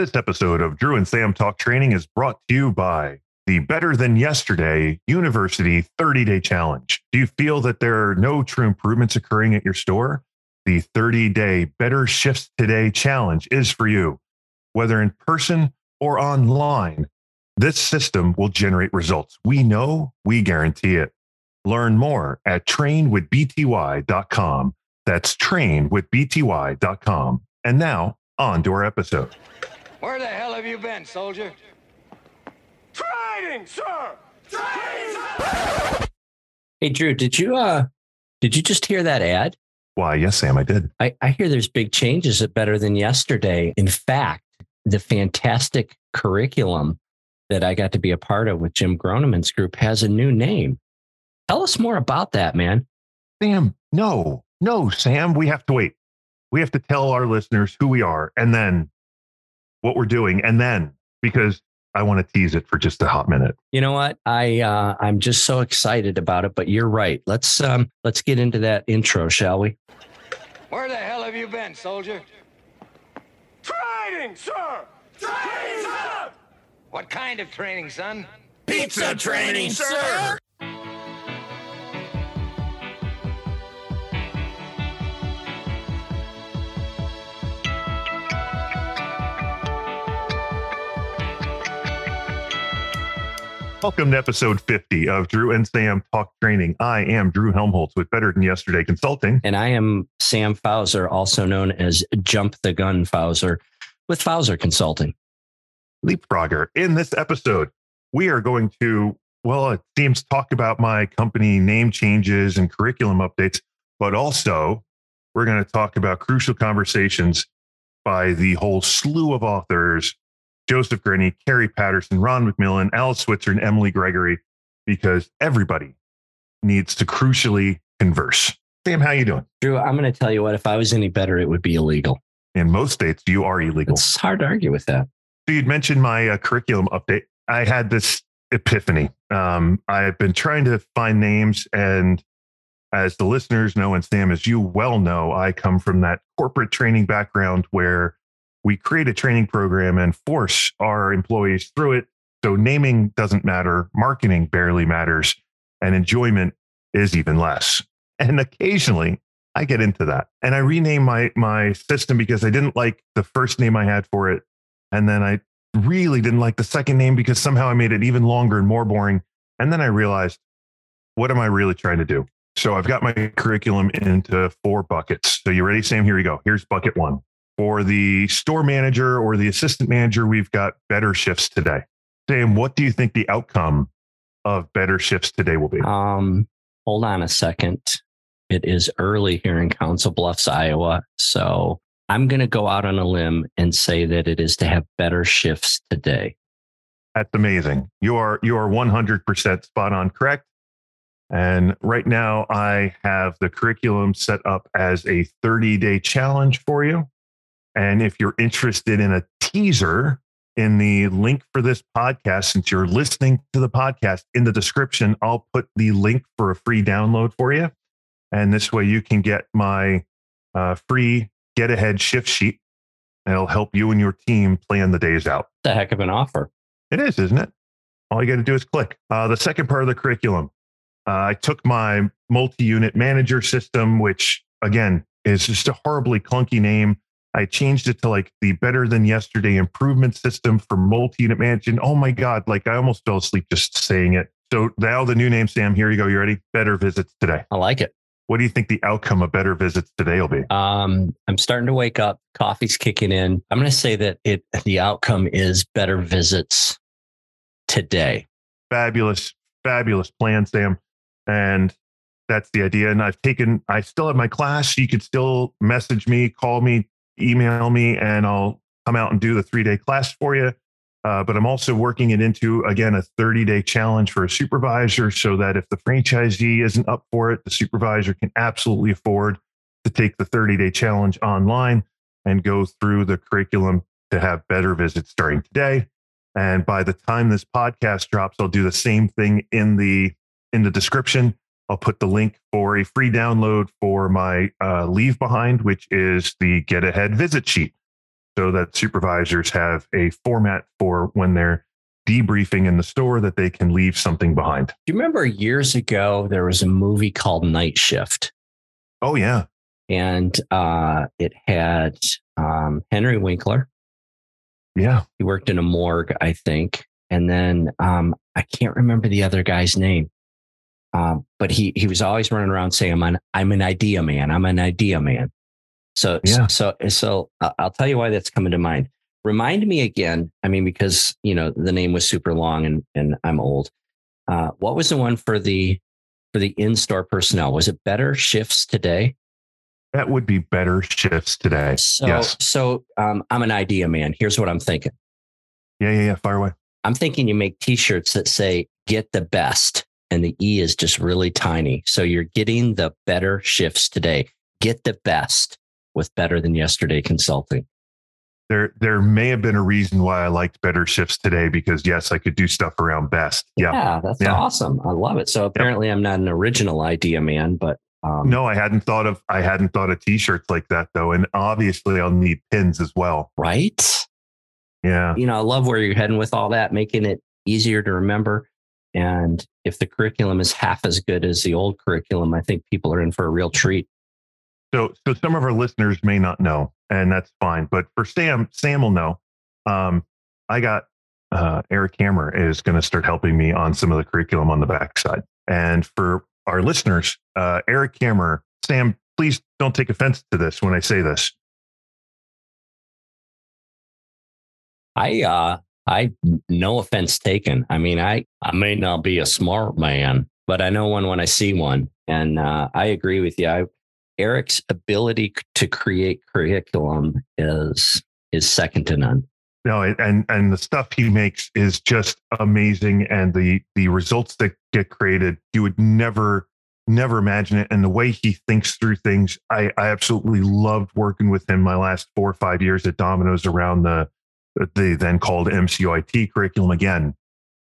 This episode of Drew and Sam Talk Training is brought to you by the Better Than Yesterday University 30-Day Challenge. Do you feel that there are no true improvements occurring at your store? The 30-Day Better Shifts Today Challenge is for you. Whether in person or online, this system will generate results. We know, we guarantee it. Learn more at trainwithbty.com. That's trainwithbty.com. And now, on to our episode. Where the hell have you been, soldier? Training, sir! Training, sir! Hey, Drew, did you just hear that ad? Why, yes, Sam, I did. I hear there's big changes at Better Than Yesterday. In fact, the fantastic curriculum that I got to be a part of with Jim Groneman's group has a new name. Tell us more about that, man. Sam, no, Sam, we have to wait. We have to tell our listeners who we are and then what we're doing. And then, because I want to tease it for just a hot minute. You know what? I'm just so excited about it, but you're right. Let's get into that intro, shall we? Where the hell have you been, soldier? Training, sir! Training, sir! What kind of training, son? Pizza training, sir! Welcome to episode 50 of Drew and Sam Talk Training. I am Drew Helmholtz with Better Than Yesterday Consulting. And I am Sam Fouser, also known as Jump the Gun Fouser, with Fouser Consulting. Leapfrogger. In this episode, we are going to, well, it seems, talk about my company name changes and curriculum updates, but also we're going to talk about Crucial Conversations by the whole slew of authors, Joseph Grenny, Kerry Patterson, Ron McMillan, Al Switzer, and Emily Gregory, because everybody needs to crucially converse. Sam, how you doing? Drew, I'm going to tell you what, if I was any better, it would be illegal. In most states, you are illegal. It's hard to argue with that. So you'd mentioned my curriculum update. I had this epiphany. I've been trying to find names, and as the listeners know, and Sam, as you well know, I come from that corporate training background where we create a training program and force our employees through it. So naming doesn't matter. Marketing barely matters. And enjoyment is even less. And occasionally I get into that. And I rename my system because I didn't like the first name I had for it. And then I really didn't like the second name because somehow I made it even longer and more boring. And then I realized, what am I really trying to do? So I've got my curriculum into four buckets. So you ready, Sam? Here we go. Here's bucket one. For the store manager or the assistant manager, we've got Better Shifts Today. Sam, what do you think the outcome of Better Shifts Today will be? Hold on a second. It is early here in Council Bluffs, Iowa. So I'm going to go out on a limb and say that it is to have better shifts today. That's amazing. You are 100% spot on correct. And right now I have the curriculum set up as a 30-day challenge for you. And if you're interested in a teaser, in the link for this podcast, since you're listening to the podcast, in the description, I'll put the link for a free download for you. And this way you can get my free Get Ahead Shift Sheet. It'll help you and your team plan the days out. That's a heck of an offer. It is, isn't it? All you got to do is click. The second part of the curriculum, I took my multi-unit manager system, which, again, is just a horribly clunky name. I changed it to like the Better Than Yesterday Improvement System for Multi-Unit Management. Oh my God, like I almost fell asleep just saying it. So now the new name, Sam, here you go. You ready? Better Visits Today. I like it. What do you think the outcome of Better Visits Today will be? I'm starting to wake up. Coffee's kicking in. I'm going to say that the outcome is Better Visits Today. Fabulous, fabulous plan, Sam. And that's the idea. And I still have my class. You could still message me, call me, email me, and I'll come out and do the 3-day class for you. But I'm also working it into, again, a 30-day challenge for a supervisor so that if the franchisee isn't up for it, the supervisor can absolutely afford to take the 30-day challenge online and go through the curriculum to have better visits starting today. And by the time this podcast drops, I'll do the same thing in the description. I'll put the link for a free download for my leave behind, which is the Get Ahead Visit Sheet. so that supervisors have a format for when they're debriefing in the store that they can leave something behind. Do you remember years ago, there was a movie called Night Shift? Oh, yeah. And it had Henry Winkler. Yeah. He worked in a morgue, I think. And then I can't remember the other guy's name. But he was always running around saying, I'm an idea man. I'm an idea man. So, yeah. So I'll tell you why that's coming to mind. Remind me again. I mean, because, you know, the name was super long and I'm old. What was the one for the in-store personnel? Was it Better Shifts Today? That would be Better Shifts Today. So, yes. So I'm an idea man. Here's what I'm thinking. Yeah. Fire away. I'm thinking you make t-shirts that say, get the best. And the E is just really tiny. So you're getting the better shifts today. Get the best with Better Than Yesterday Consulting. There may have been a reason why I liked Better Shifts Today, because yes, I could do stuff around best. Yeah. That's awesome. I love it. So apparently I'm not an original idea man, but. No, I hadn't thought of t-shirts like that though. And obviously I'll need pins as well. Right. Yeah. You know, I love where you're heading with all that, making it easier to remember. And if the curriculum is half as good as the old curriculum, I think people are in for a real treat. So some of our listeners may not know, and that's fine. But for Sam will know. I got Eric Hammer is going to start helping me on some of the curriculum on the backside. And for our listeners, Eric Hammer, Sam, please don't take offense to this when I say this. I no offense taken. I mean, I may not be a smart man, but I know one when I see one. And I agree with you. Eric's ability to create curriculum is second to none. No, and the stuff he makes is just amazing. And the results that get created, you would never imagine it. And the way he thinks through things, I absolutely loved working with him my last 4 or 5 years at Domino's around the then called MCUIT curriculum. Again,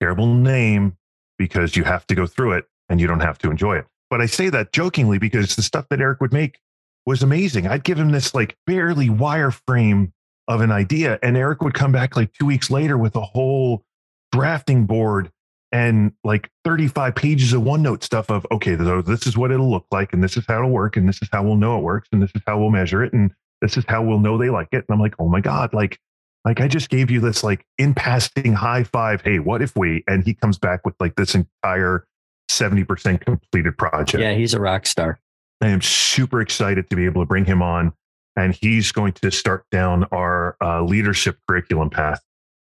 terrible name because you have to go through it and you don't have to enjoy it. But I say that jokingly because the stuff that Eric would make was amazing. I'd give him this like barely wireframe of an idea, and Eric would come back like 2 weeks later with a whole drafting board and like 35 pages of OneNote stuff of, okay, so this is what it'll look like, and this is how it'll work, and this is how we'll know it works, and this is how we'll measure it, and this is how we'll know they like it. And I'm like, oh my God, like I just gave you this like in passing high five. Hey, what if we? And he comes back with like this entire 70% completed project. Yeah, he's a rock star. I am super excited to be able to bring him on, and he's going to start down our leadership curriculum path.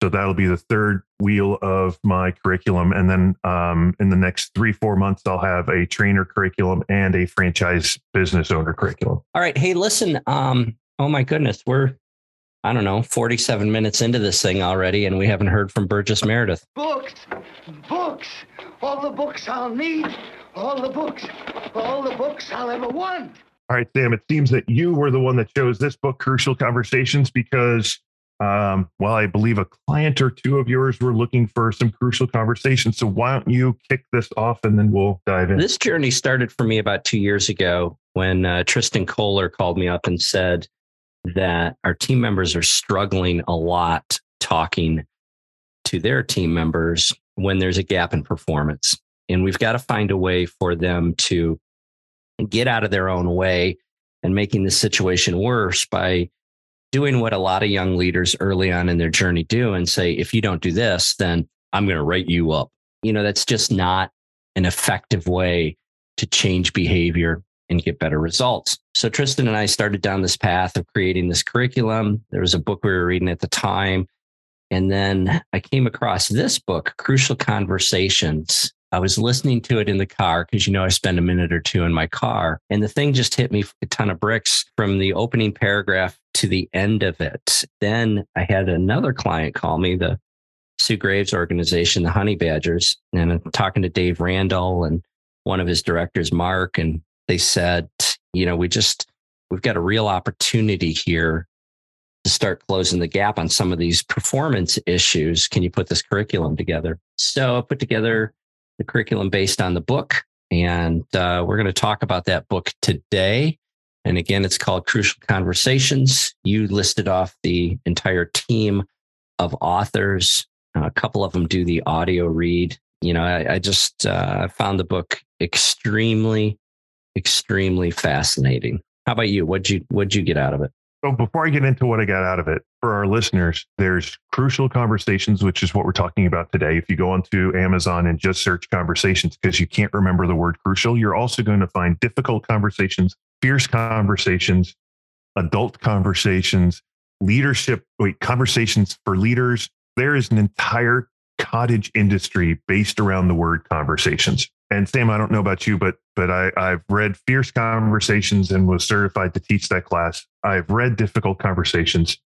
So that'll be the third wheel of my curriculum. And then in the next 3-4 months, I'll have a trainer curriculum and a franchise business owner curriculum. All right. Hey, listen. Oh my goodness. We're, I don't know, 47 minutes into this thing already, and we haven't heard from Burgess Meredith. Books, all the books I'll need, all the books I'll ever want. All right, Sam, it seems that you were the one that chose this book, Crucial Conversations, because, well, I believe a client or two of yours were looking for some crucial conversations. So why don't you kick this off, and then we'll dive in. This journey started for me about 2 years ago when Tristan Kohler called me up and said that our team members are struggling a lot talking to their team members when there's a gap in performance. And we've got to find a way for them to get out of their own way and making the situation worse by doing what a lot of young leaders early on in their journey do and say, if you don't do this, then I'm going to write you up. You know, that's just not an effective way to change behavior and get better results. So Tristan and I started down this path of creating this curriculum. There was a book we were reading at the time. And then I came across this book, Crucial Conversations. I was listening to it in the car because, you know, I spend a minute or two in my car. And the thing just hit me a ton of bricks from the opening paragraph to the end of it. Then I had another client call me, the Sue Graves organization, the Honey Badgers. And I'm talking to Dave Randall and one of his directors, Mark, and they said, you know, we've got a real opportunity here to start closing the gap on some of these performance issues. Can you put this curriculum together? So I put together the curriculum based on the book, and we're going to talk about that book today. And again, it's called Crucial Conversations. You listed off the entire team of authors. A couple of them do the audio read. You know, I just found the book extremely, extremely fascinating. How about you? What'd you get out of it? So before I get into what I got out of it, for our listeners, there's Crucial Conversations, which is what we're talking about today. If you go onto Amazon and just search conversations, because you can't remember the word crucial, you're also going to find difficult conversations, fierce conversations, adult conversations, conversations for leaders. There is an entire cottage industry based around the word conversations. And Sam, I don't know about you, but I've read Fierce Conversations and was certified to teach that class. I've read Difficult Conversations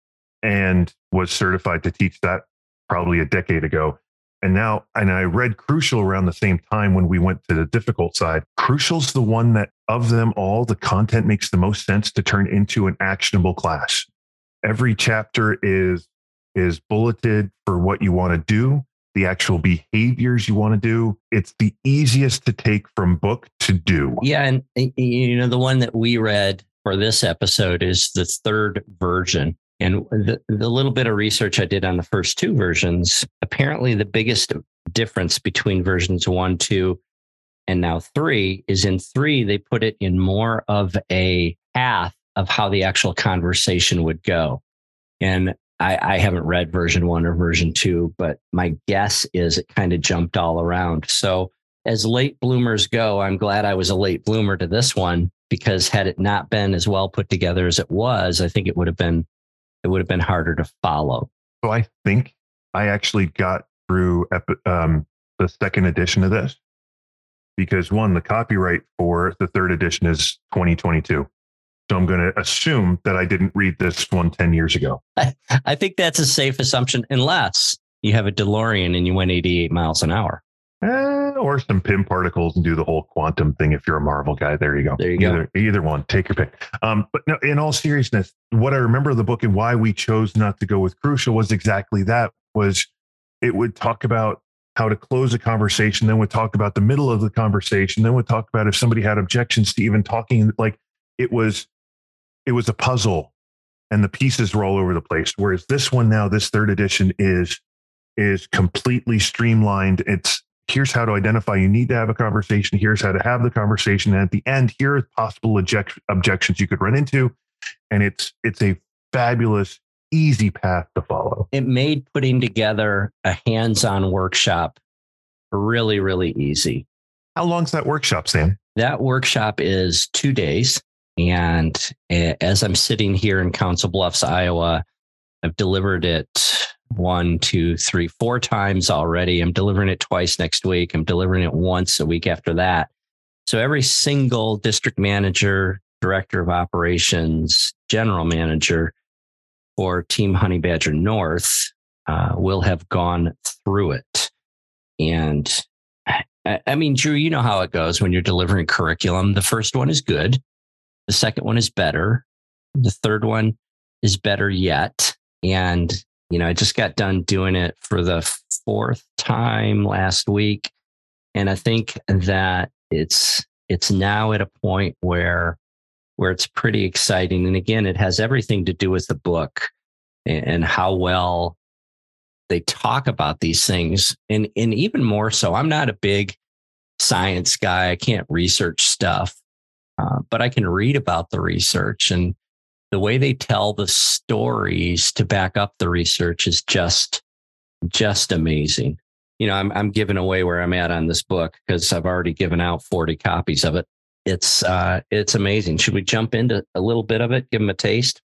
and was certified to teach that probably a decade ago. And I read Crucial around the same time when we went to the difficult side. Crucial's the one that of them all, the content makes the most sense to turn into an actionable class. Every chapter is bulleted for what you want to do, the actual behaviors you want to do. It's the easiest to take from book to do. Yeah. And you know, the one that we read for this episode is the third version. And the little bit of research I did on the first two versions, apparently the biggest difference between versions 1, 2, and now 3 is in 3, they put it in more of a path of how the actual conversation would go. And I haven't read version 1 or version 2, but my guess is it kind of jumped all around. So as late bloomers go, I'm glad I was a late bloomer to this one, because had it not been as well put together as it was, I think it would have been harder to follow. So I think I actually got through the second edition of this, because one, the copyright for the third edition is 2022. So I'm going to assume that I didn't read this one 10 years ago. I think that's a safe assumption, unless you have a DeLorean and you went 88 miles an hour. Or some PIM particles and do the whole quantum thing. If you're a Marvel guy, there you go. There you go. Either one, take your pick. But no, in all seriousness, what I remember of the book and why we chose not to go with Crucial was exactly that. Was it would talk about how to close a conversation, then would talk about the middle of the conversation, then would talk about if somebody had objections to even talking. Like it was a puzzle and the pieces were all over the place. Whereas this one now, this third edition is completely streamlined. It's here's how to identify you need to have a conversation. Here's how to have the conversation. And at the end, here are possible objections you could run into. And it's a fabulous, easy path to follow. It made putting together a hands-on workshop really, really easy. How long's that workshop, Sam? That workshop is 2 days. And as I'm sitting here in Council Bluffs, Iowa, I've delivered it 1, 2, 3, 4 times already. I'm delivering it twice next week. I'm delivering it once a week after that. So every single district manager, director of operations, general manager for Team Honey Badger North will have gone through it. And I mean, Drew, you know how it goes when you're delivering curriculum. The first one is good. The second one is better. The third one is better yet. And, you know, I just got done doing it for the 4th time last week. And I think that it's now at a point where it's pretty exciting. And again, it has everything to do with the book and how well they talk about these things. And even more so, I'm not a big science guy. I can't research stuff. But I can read about the research, and the way they tell the stories to back up the research is just amazing. You know, I'm giving away where I'm at on this book because I've already given out 40 copies of it. It's amazing. Should we jump into a little bit of it? Give them a taste.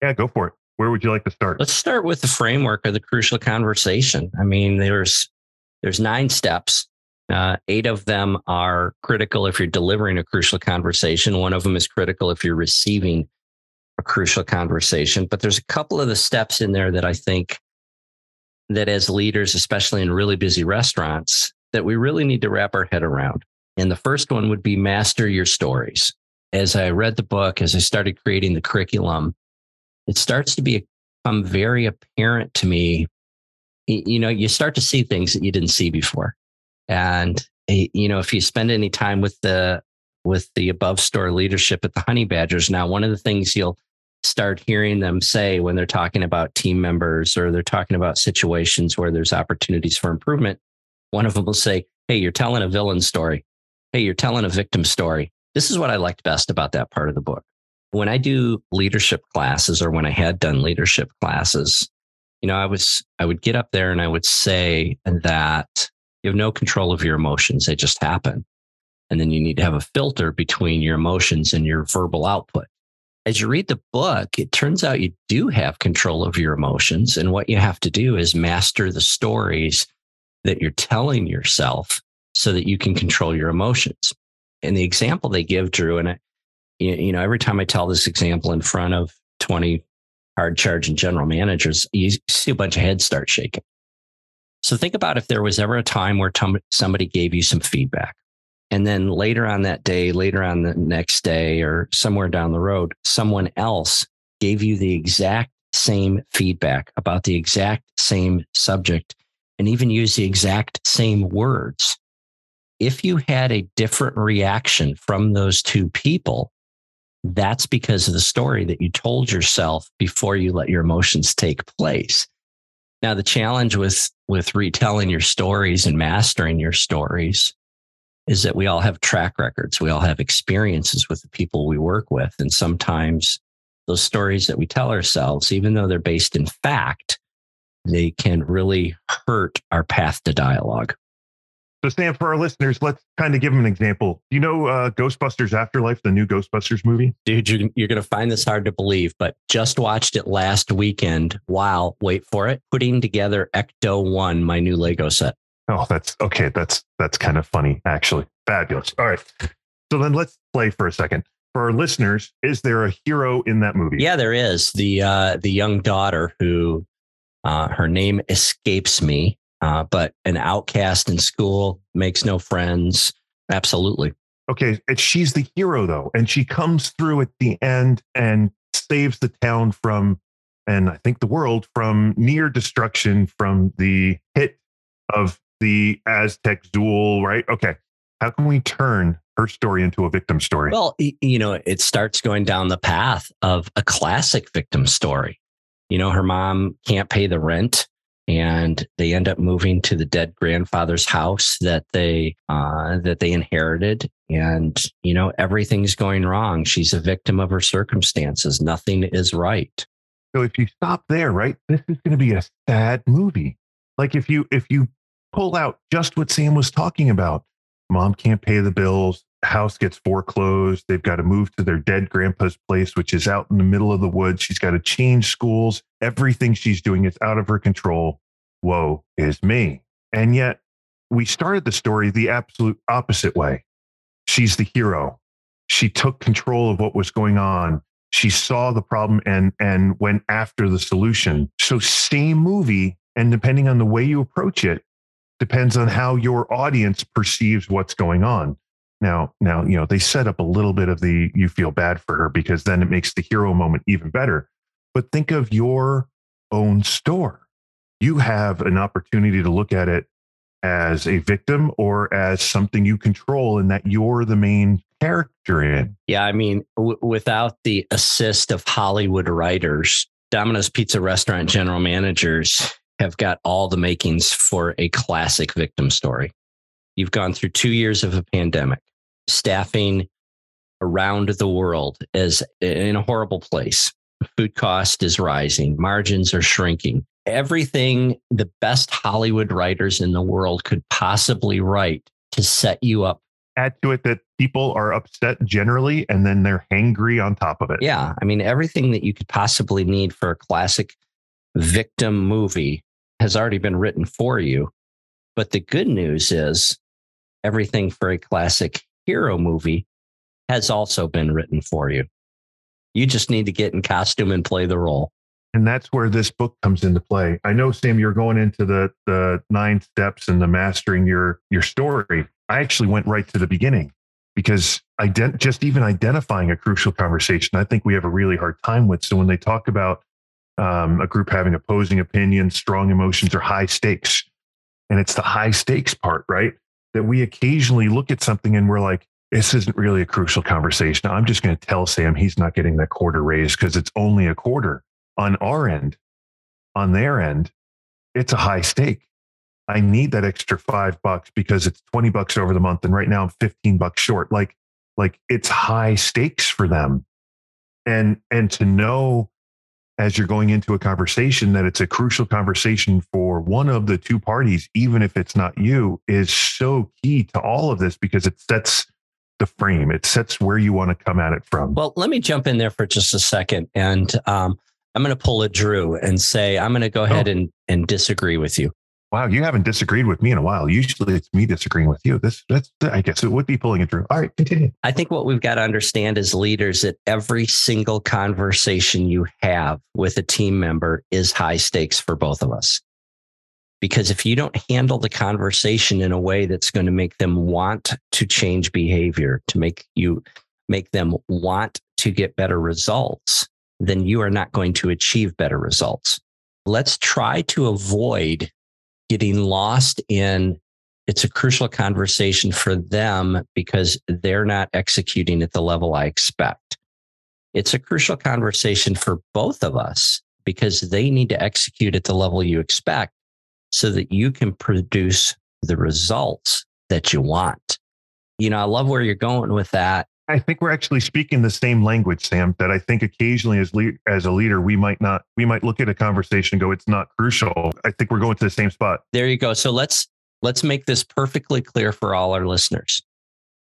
Yeah, go for it. Where would you like to start? Let's start with the framework of the Crucial Conversation. I mean, there's 9 steps. 8 of them are critical if you're delivering a crucial conversation. One of them is critical if you're receiving a crucial conversation. But there's a couple of the steps in there that I think that as leaders, especially in really busy restaurants, that we really need to wrap our head around. And the first one would be master your stories. As I read the book, as I started creating the curriculum, it starts to become very apparent to me. You know, you start to see things that you didn't see before. And, you know, if you spend any time with the with the above store leadership at the Honey Badgers. Now, one of the things you'll start hearing them say when they're talking about team members or they're talking about situations where there's opportunities for improvement, one of them will say, hey, you're telling a villain story. Hey, you're telling a victim story. This is what I liked best about that part of the book. When I do leadership classes, or when I had done leadership classes, you know, I would get up there and I would say that you have no control of your emotions. They just happen. And then you need to have a filter between your emotions and your verbal output. As you read the book, it turns out you do have control of your emotions. And what you have to do is master the stories that you're telling yourself so that you can control your emotions. And the example they give, Drew, and I, you know, every time I tell this example in front of 20 hard charging general managers, you see a bunch of heads start shaking. So think about if there was ever a time where somebody gave you some feedback, and then later on that day, later on the next day, or somewhere down the road, someone else gave you the exact same feedback about the exact same subject and even used the exact same words. If you had a different reaction from those two people, that's because of the story that you told yourself before you let your emotions take place. Now, the challenge with retelling your stories and mastering your stories is that we all have track records. We all have experiences with the people we work with. And sometimes those stories that we tell ourselves, even though they're based in fact, they can really hurt our path to dialogue. So Sam, for our listeners, let's kind of give them an example. Do you know Ghostbusters Afterlife, the new Ghostbusters movie? Dude, you're going to find this hard to believe, but just watched it last weekend while, wait for it, putting together Ecto-1, my new Lego set. Oh, that's okay. That's kind of funny, actually. Fabulous. All right. So then let's play for a second. For our listeners, is there a hero in that movie? Yeah, there is. The young daughter who her name escapes me. But an outcast in school, makes no friends. Absolutely. Okay. And she's the hero, though. And she comes through at the end and saves the town from, and I think the world, from near destruction from the hit of the Aztec Zool, right? Okay. How can we turn her story into a victim story? Well, you know, it starts going down the path of a classic victim story. You know, her mom can't pay the rent, and they end up moving to the dead grandfather's house that they inherited. And, you know, everything's going wrong. She's a victim of her circumstances. Nothing is right. So if you stop there, right, this is going to be a sad movie. Like if you pull out just what Sam was talking about, mom can't pay the bills, house gets foreclosed, they've got to move to their dead grandpa's place, which is out in the middle of the woods. She's got to change schools. Everything she's doing is out of her control. Woe is me. And yet we started the story the absolute opposite way. She's the hero. She took control of what was going on. She saw the problem and went after the solution. So same movie, and depending on the way you approach it, depends on how your audience perceives what's going on. Now, you know, they set up a little bit of the, you feel bad for her, because then it makes the hero moment even better. But think of your own store. You have an opportunity to look at it as a victim or as something you control and that you're the main character in. Yeah. I mean, without the assist of Hollywood writers, Domino's Pizza restaurant general managers have got all the makings for a classic victim story. You've gone through 2 years of a pandemic, staffing around the world is in a horrible place. Food cost is rising. Margins are shrinking. Everything the best Hollywood writers in the world could possibly write to set you up. Add to it that people are upset generally, and then they're hangry on top of it. Yeah. I mean, everything that you could possibly need for a classic victim movie has already been written for you. But the good news is, everything for a classic hero movie has also been written for you. You just need to get in costume and play the role. And that's where this book comes into play. I know, Sam, you're going into the 9 steps and the mastering your story. I actually went right to the beginning, because just even identifying a crucial conversation, I think we have a really hard time with. So when they talk about a group having opposing opinions, strong emotions, or high stakes, and it's the high stakes part, right? That we occasionally look at something and we're like, this isn't really a crucial conversation. I'm just going to tell Sam he's not getting that quarter raise because it's only a quarter on our end. On their end, it's a high stake. I need that extra $5 because it's 20 bucks over the month. And right now I'm 15 bucks short. Like it's high stakes for them. And to know as you're going into a conversation that it's a crucial conversation for one of the two parties, even if it's not you, is so key to all of this because it sets the frame. It sets where you want to come at it from. Well, let me jump in there for just a second. And I'm going to pull a Drew and say, I'm going to go ahead and disagree with you. Wow, you haven't disagreed with me in a while. Usually it's me disagreeing with you. That's I guess it would be pulling it through. All right, continue. I think what we've got to understand as leaders that every single conversation you have with a team member is high stakes for both of us. Because if you don't handle the conversation in a way that's going to make them want to change behavior, to make them want to get better results, then you are not going to achieve better results. Let's try to avoid getting lost in it's a crucial conversation for them because they're not executing at the level I expect. It's a crucial conversation for both of us because they need to execute at the level you expect so that you can produce the results that you want. You know, I love where you're going with that. I think we're actually speaking the same language, Sam, that I think occasionally as a leader, we might look at a conversation and go, it's not crucial. I think we're going to the same spot. There you go. So let's make this perfectly clear for all our listeners.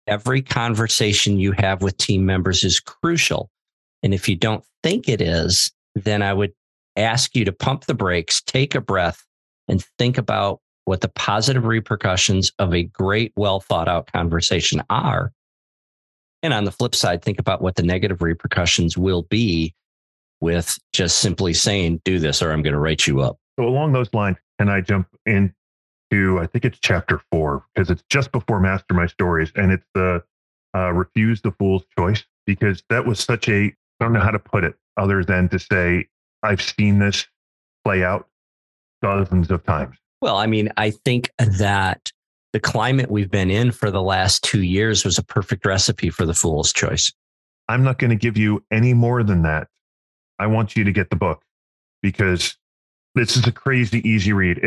Every conversation you have with team members is crucial. And if you don't think it is, then I would ask you to pump the brakes, take a breath, and think about what the positive repercussions of a great, well thought out conversation are. And on the flip side, think about what the negative repercussions will be with just simply saying, do this or I'm going to write you up. So along those lines, can I jump into, I think it's chapter 4, because it's just before Master My Stories. And it's the Refuse the Fool's Choice, because that was such a, I don't know how to put it other than to say, I've seen this play out dozens of times. Well, I mean, I think that the climate we've been in for the last 2 years was a perfect recipe for the fool's choice. I'm not going to give you any more than that. I want you to get the book because this is a crazy easy read.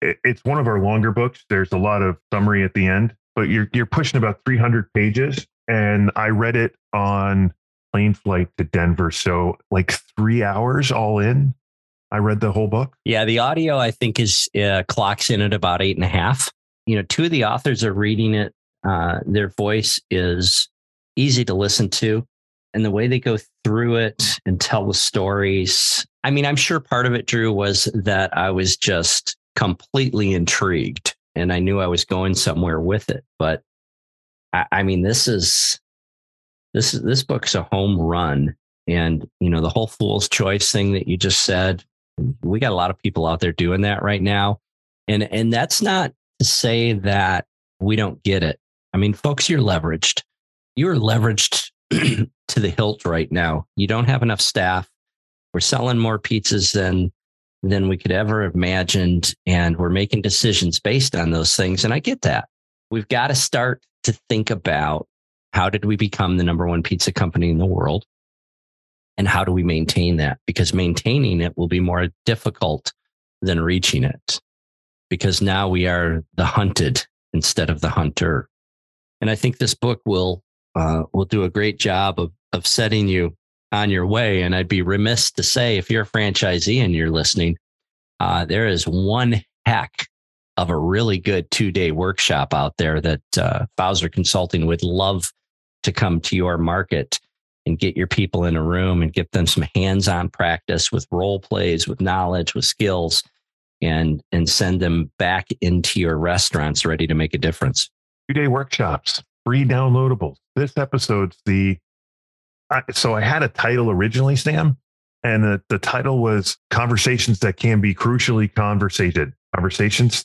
It's one of our longer books. There's a lot of summary at the end, but you're pushing about 300 pages. And I read it on plane flight to Denver. So like 3 hours all in, I read the whole book. Yeah. The audio I think is clocks in at about 8.5. You know, two of the authors are reading it. Their voice is easy to listen to. And the way they go through it and tell the stories. I mean, I'm sure part of it, Drew, was that I was just completely intrigued and I knew I was going somewhere with it. But I mean, this book's a home run. And, you know, the whole fool's choice thing that you just said, we got a lot of people out there doing that right now. And that's not to say that we don't get it. I mean, folks, you're leveraged. You're leveraged to the hilt right now. You don't have enough staff. We're selling more pizzas than we could ever have imagined. And we're making decisions based on those things. And I get that. We've got to start to think about how did we become the number one pizza company in the world? And how do we maintain that? Because maintaining it will be more difficult than reaching it. Because now we are the hunted instead of the hunter. And I think this book will do a great job of setting you on your way. And I'd be remiss to say, if you're a franchisee and you're listening, there is one heck of a really good 2-day workshop out there that Fouser Consulting would love to come to your market and get your people in a room and get them some hands-on practice with role plays, with knowledge, with skills. And send them back into your restaurants ready to make a difference. 2-day workshops, free downloadables. This episode's so I had a title originally, Sam, and the title was Conversations That Can Be Crucially Conversated. Conversations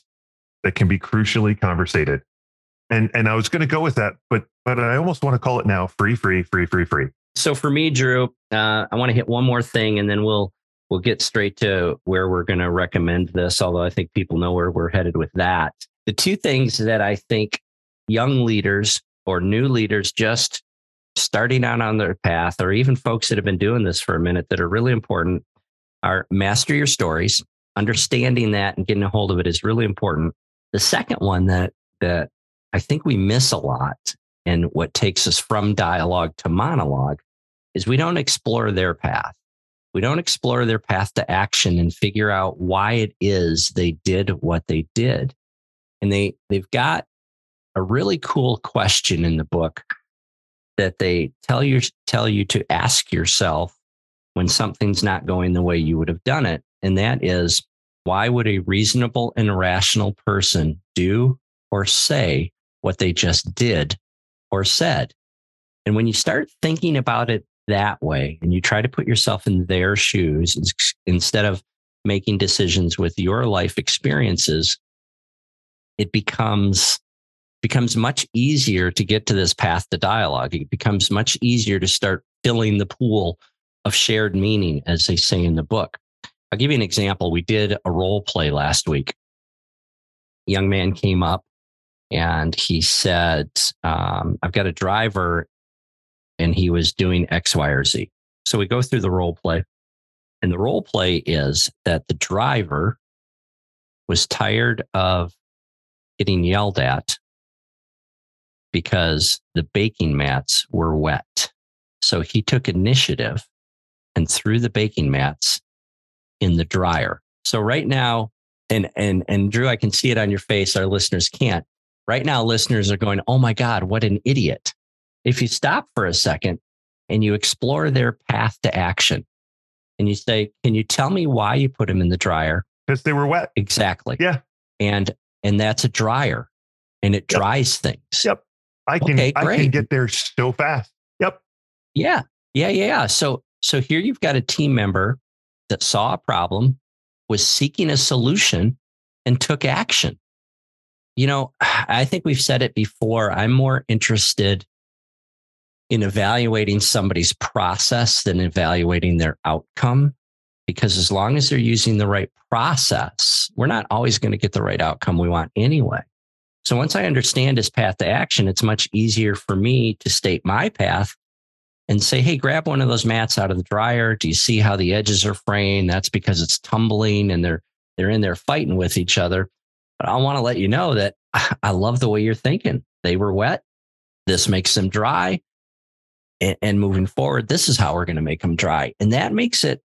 That Can Be Crucially Conversated. And I was going to go with that, but I almost want to call it now free. So for me, Drew, I want to hit one more thing and then we'll get straight to where we're going to recommend this, although I think people know where we're headed with that. The two things that I think young leaders or new leaders just starting out on their path, or even folks that have been doing this for a minute that are really important, are master your stories. Understanding that and getting a hold of it is really important. The second one that I think we miss a lot, and what takes us from dialogue to monologue, is we don't explore their path. We don't explore their path to action and figure out why it is they did what they did. And they've got a really cool question in the book that they tell you to ask yourself when something's not going the way you would have done it. And that is, why would a reasonable and rational person do or say what they just did or said? And when you start thinking about it that way, and you try to put yourself in their shoes instead of making decisions with your life experiences, it becomes much easier to get to this path to dialogue. It becomes much easier to start filling the pool of shared meaning, as they say in the book. I'll give you an example. We did a role play last week. A young man came up and he said, I've got a driver and he was doing X, Y, or Z. So we go through the role play, and the role play is that the driver was tired of getting yelled at because the baking mats were wet. So he took initiative and threw the baking mats in the dryer. So right now, and Drew, I can see it on your face. Our listeners can't. Right now, listeners are going, oh my God, what an idiot. If you stop for a second and you explore their path to action and you say, can you tell me why you put them in the dryer? Because they were wet. Exactly. Yeah. And that's a dryer, and it dries things. Yep. I can get there so fast. Yep. Yeah. So here you've got a team member that saw a problem, was seeking a solution, and took action. You know, I think we've said it before. I'm more interested in evaluating somebody's process than evaluating their outcome, because as long as they're using the right process, we're not always going to get the right outcome we want anyway. So once I understand his path to action, it's much easier for me to state my path and say, hey, grab one of those mats out of the dryer. Do you see how the edges are fraying? That's because it's tumbling and they're in there fighting with each other. But I want to let you know that I love the way you're thinking. They were wet. This makes them dry. And moving forward, this is how we're going to make them dry. And that makes it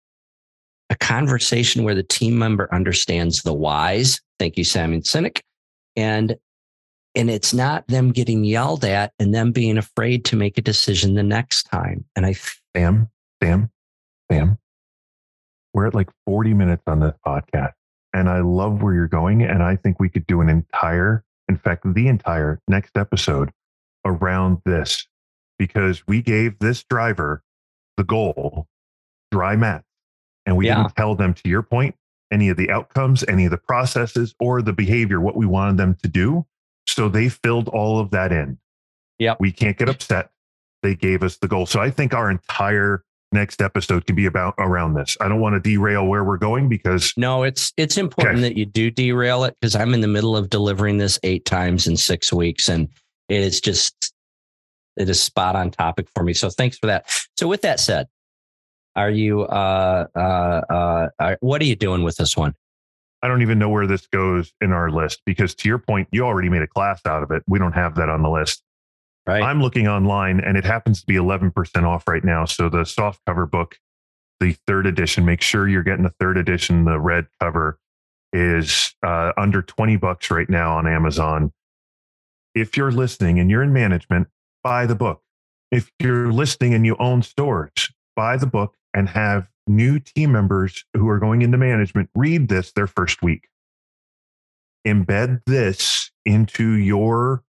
a conversation where the team member understands the whys. Thank you, Sam and Sinek. And it's not them getting yelled at and them being afraid to make a decision the next time. And Sam, we're at like 40 minutes on this podcast, and I love where you're going. And I think we could do the entire next episode around this, because we gave this driver the goal, dry mats, and we didn't tell them, to your point, any of the outcomes, any of the processes or the behavior, what we wanted them to do. So they filled all of that in. Yeah, we can't get upset. They gave us the goal. So I think our entire next episode can be about around this. I don't want to derail where we're going, because no, it's important that you do derail it, because I'm in the middle of delivering this 8 times in 6 weeks, and it is spot on topic for me. So thanks for that. So with that said, are you? What are you doing with this one? I don't even know where this goes in our list, because to your point, you already made a class out of it. We don't have that on the list. Right. I'm looking online, and it happens to be 11% off right now. So the soft cover book, the 3rd edition, make sure you're getting the 3rd edition. The red cover is under $20 right now on Amazon. If you're listening and you're in management, buy the book. If you're listening and you own stores, buy the book and have new team members who are going into management read this their first week. Embed this into your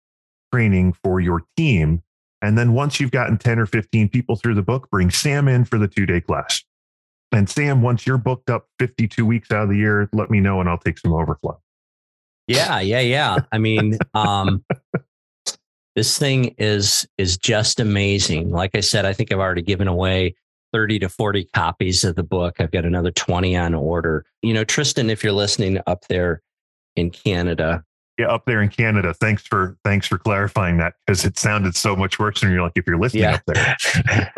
training for your team. And then once you've gotten 10 or 15 people through the book, bring Sam in for the 2-day class. And Sam, once you're booked up 52 weeks out of the year, let me know and I'll take some overflow. Yeah. I mean, this thing is just amazing. Like I said, I think I've already given away 30 to 40 copies of the book. I've got another 20 on order. You know, Tristan, if you're listening up there in Canada, Yeah, up there in Canada. Thanks for clarifying that, because it sounded so much worse. And you're like, if you're listening up there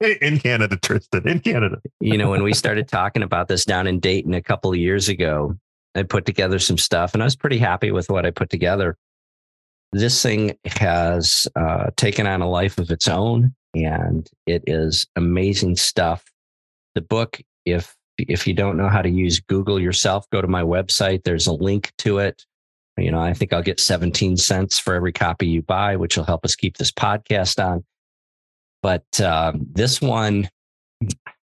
in Canada, Tristan, in Canada. You know, when we started talking about this down in Dayton a couple of years ago, I put together some stuff, and I was pretty happy with what I put together. This thing has taken on a life of its own, and it is amazing stuff. The book, if you don't know how to use Google yourself, go to my website. There's a link to it. You know, I think I'll get 17 cents for every copy you buy, which will help us keep this podcast on. But this one,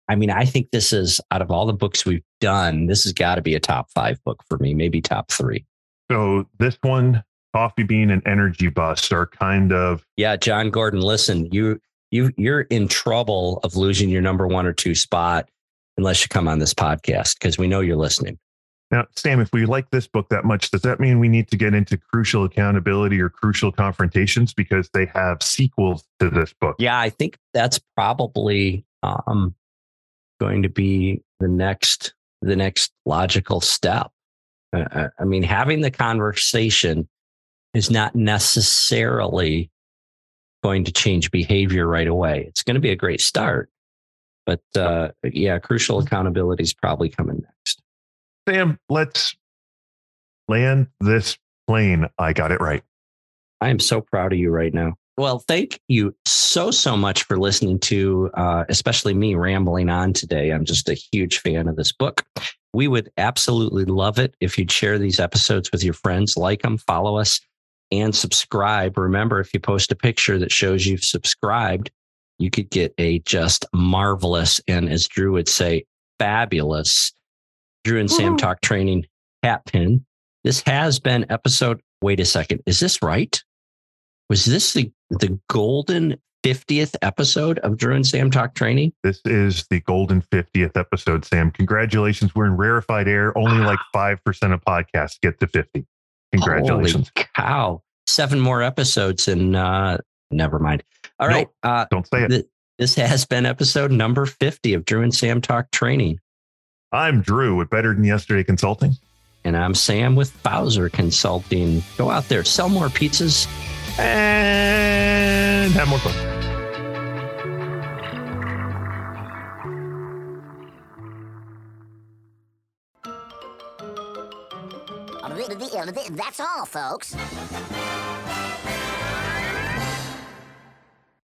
I mean, I think this is, out of all the books we've done, this has got to be a top 5 book for me, maybe top 3. So this one, Coffee Bean and Energy Bus, are kind of... Yeah, John Gordon, listen, you're in trouble of losing your number 1 or 2 spot unless you come on this podcast, because we know you're listening. Now, Sam, if we like this book that much, does that mean we need to get into Crucial Accountability or Crucial Confrontations, because they have sequels to this book? Yeah, I think that's probably going to be the next logical step. I mean, having the conversation is not necessarily going to change behavior right away. It's going to be a great start. But yeah, Crucial Accountability is probably coming next. Sam, let's land this plane. I got it right. I am so proud of you right now. Well, thank you so much for listening to, especially me rambling on today. I'm just a huge fan of this book. We would absolutely love it if you'd share these episodes with your friends, like them, follow us, and subscribe. Remember, if you post a picture that shows you've subscribed, you could get a just marvelous, and as Drew would say, fabulous Drew and Sam Talk Training hat pin. This has been episode... Wait a second. Is this right? Was this the golden 50th episode of Drew and Sam Talk Training? This is the golden 50th episode, Sam. Congratulations. We're in rarefied air. Only like 5% of podcasts get to 50. Congratulations. Holy cow. 7 more episodes and never mind. All right. No, don't say it. This has been episode number 50 of Drew and Sam Talk Training. I'm Drew with Better Than Yesterday Consulting. And I'm Sam with Fouser Consulting. Go out there, sell more pizzas, and have more fun. That's all, folks.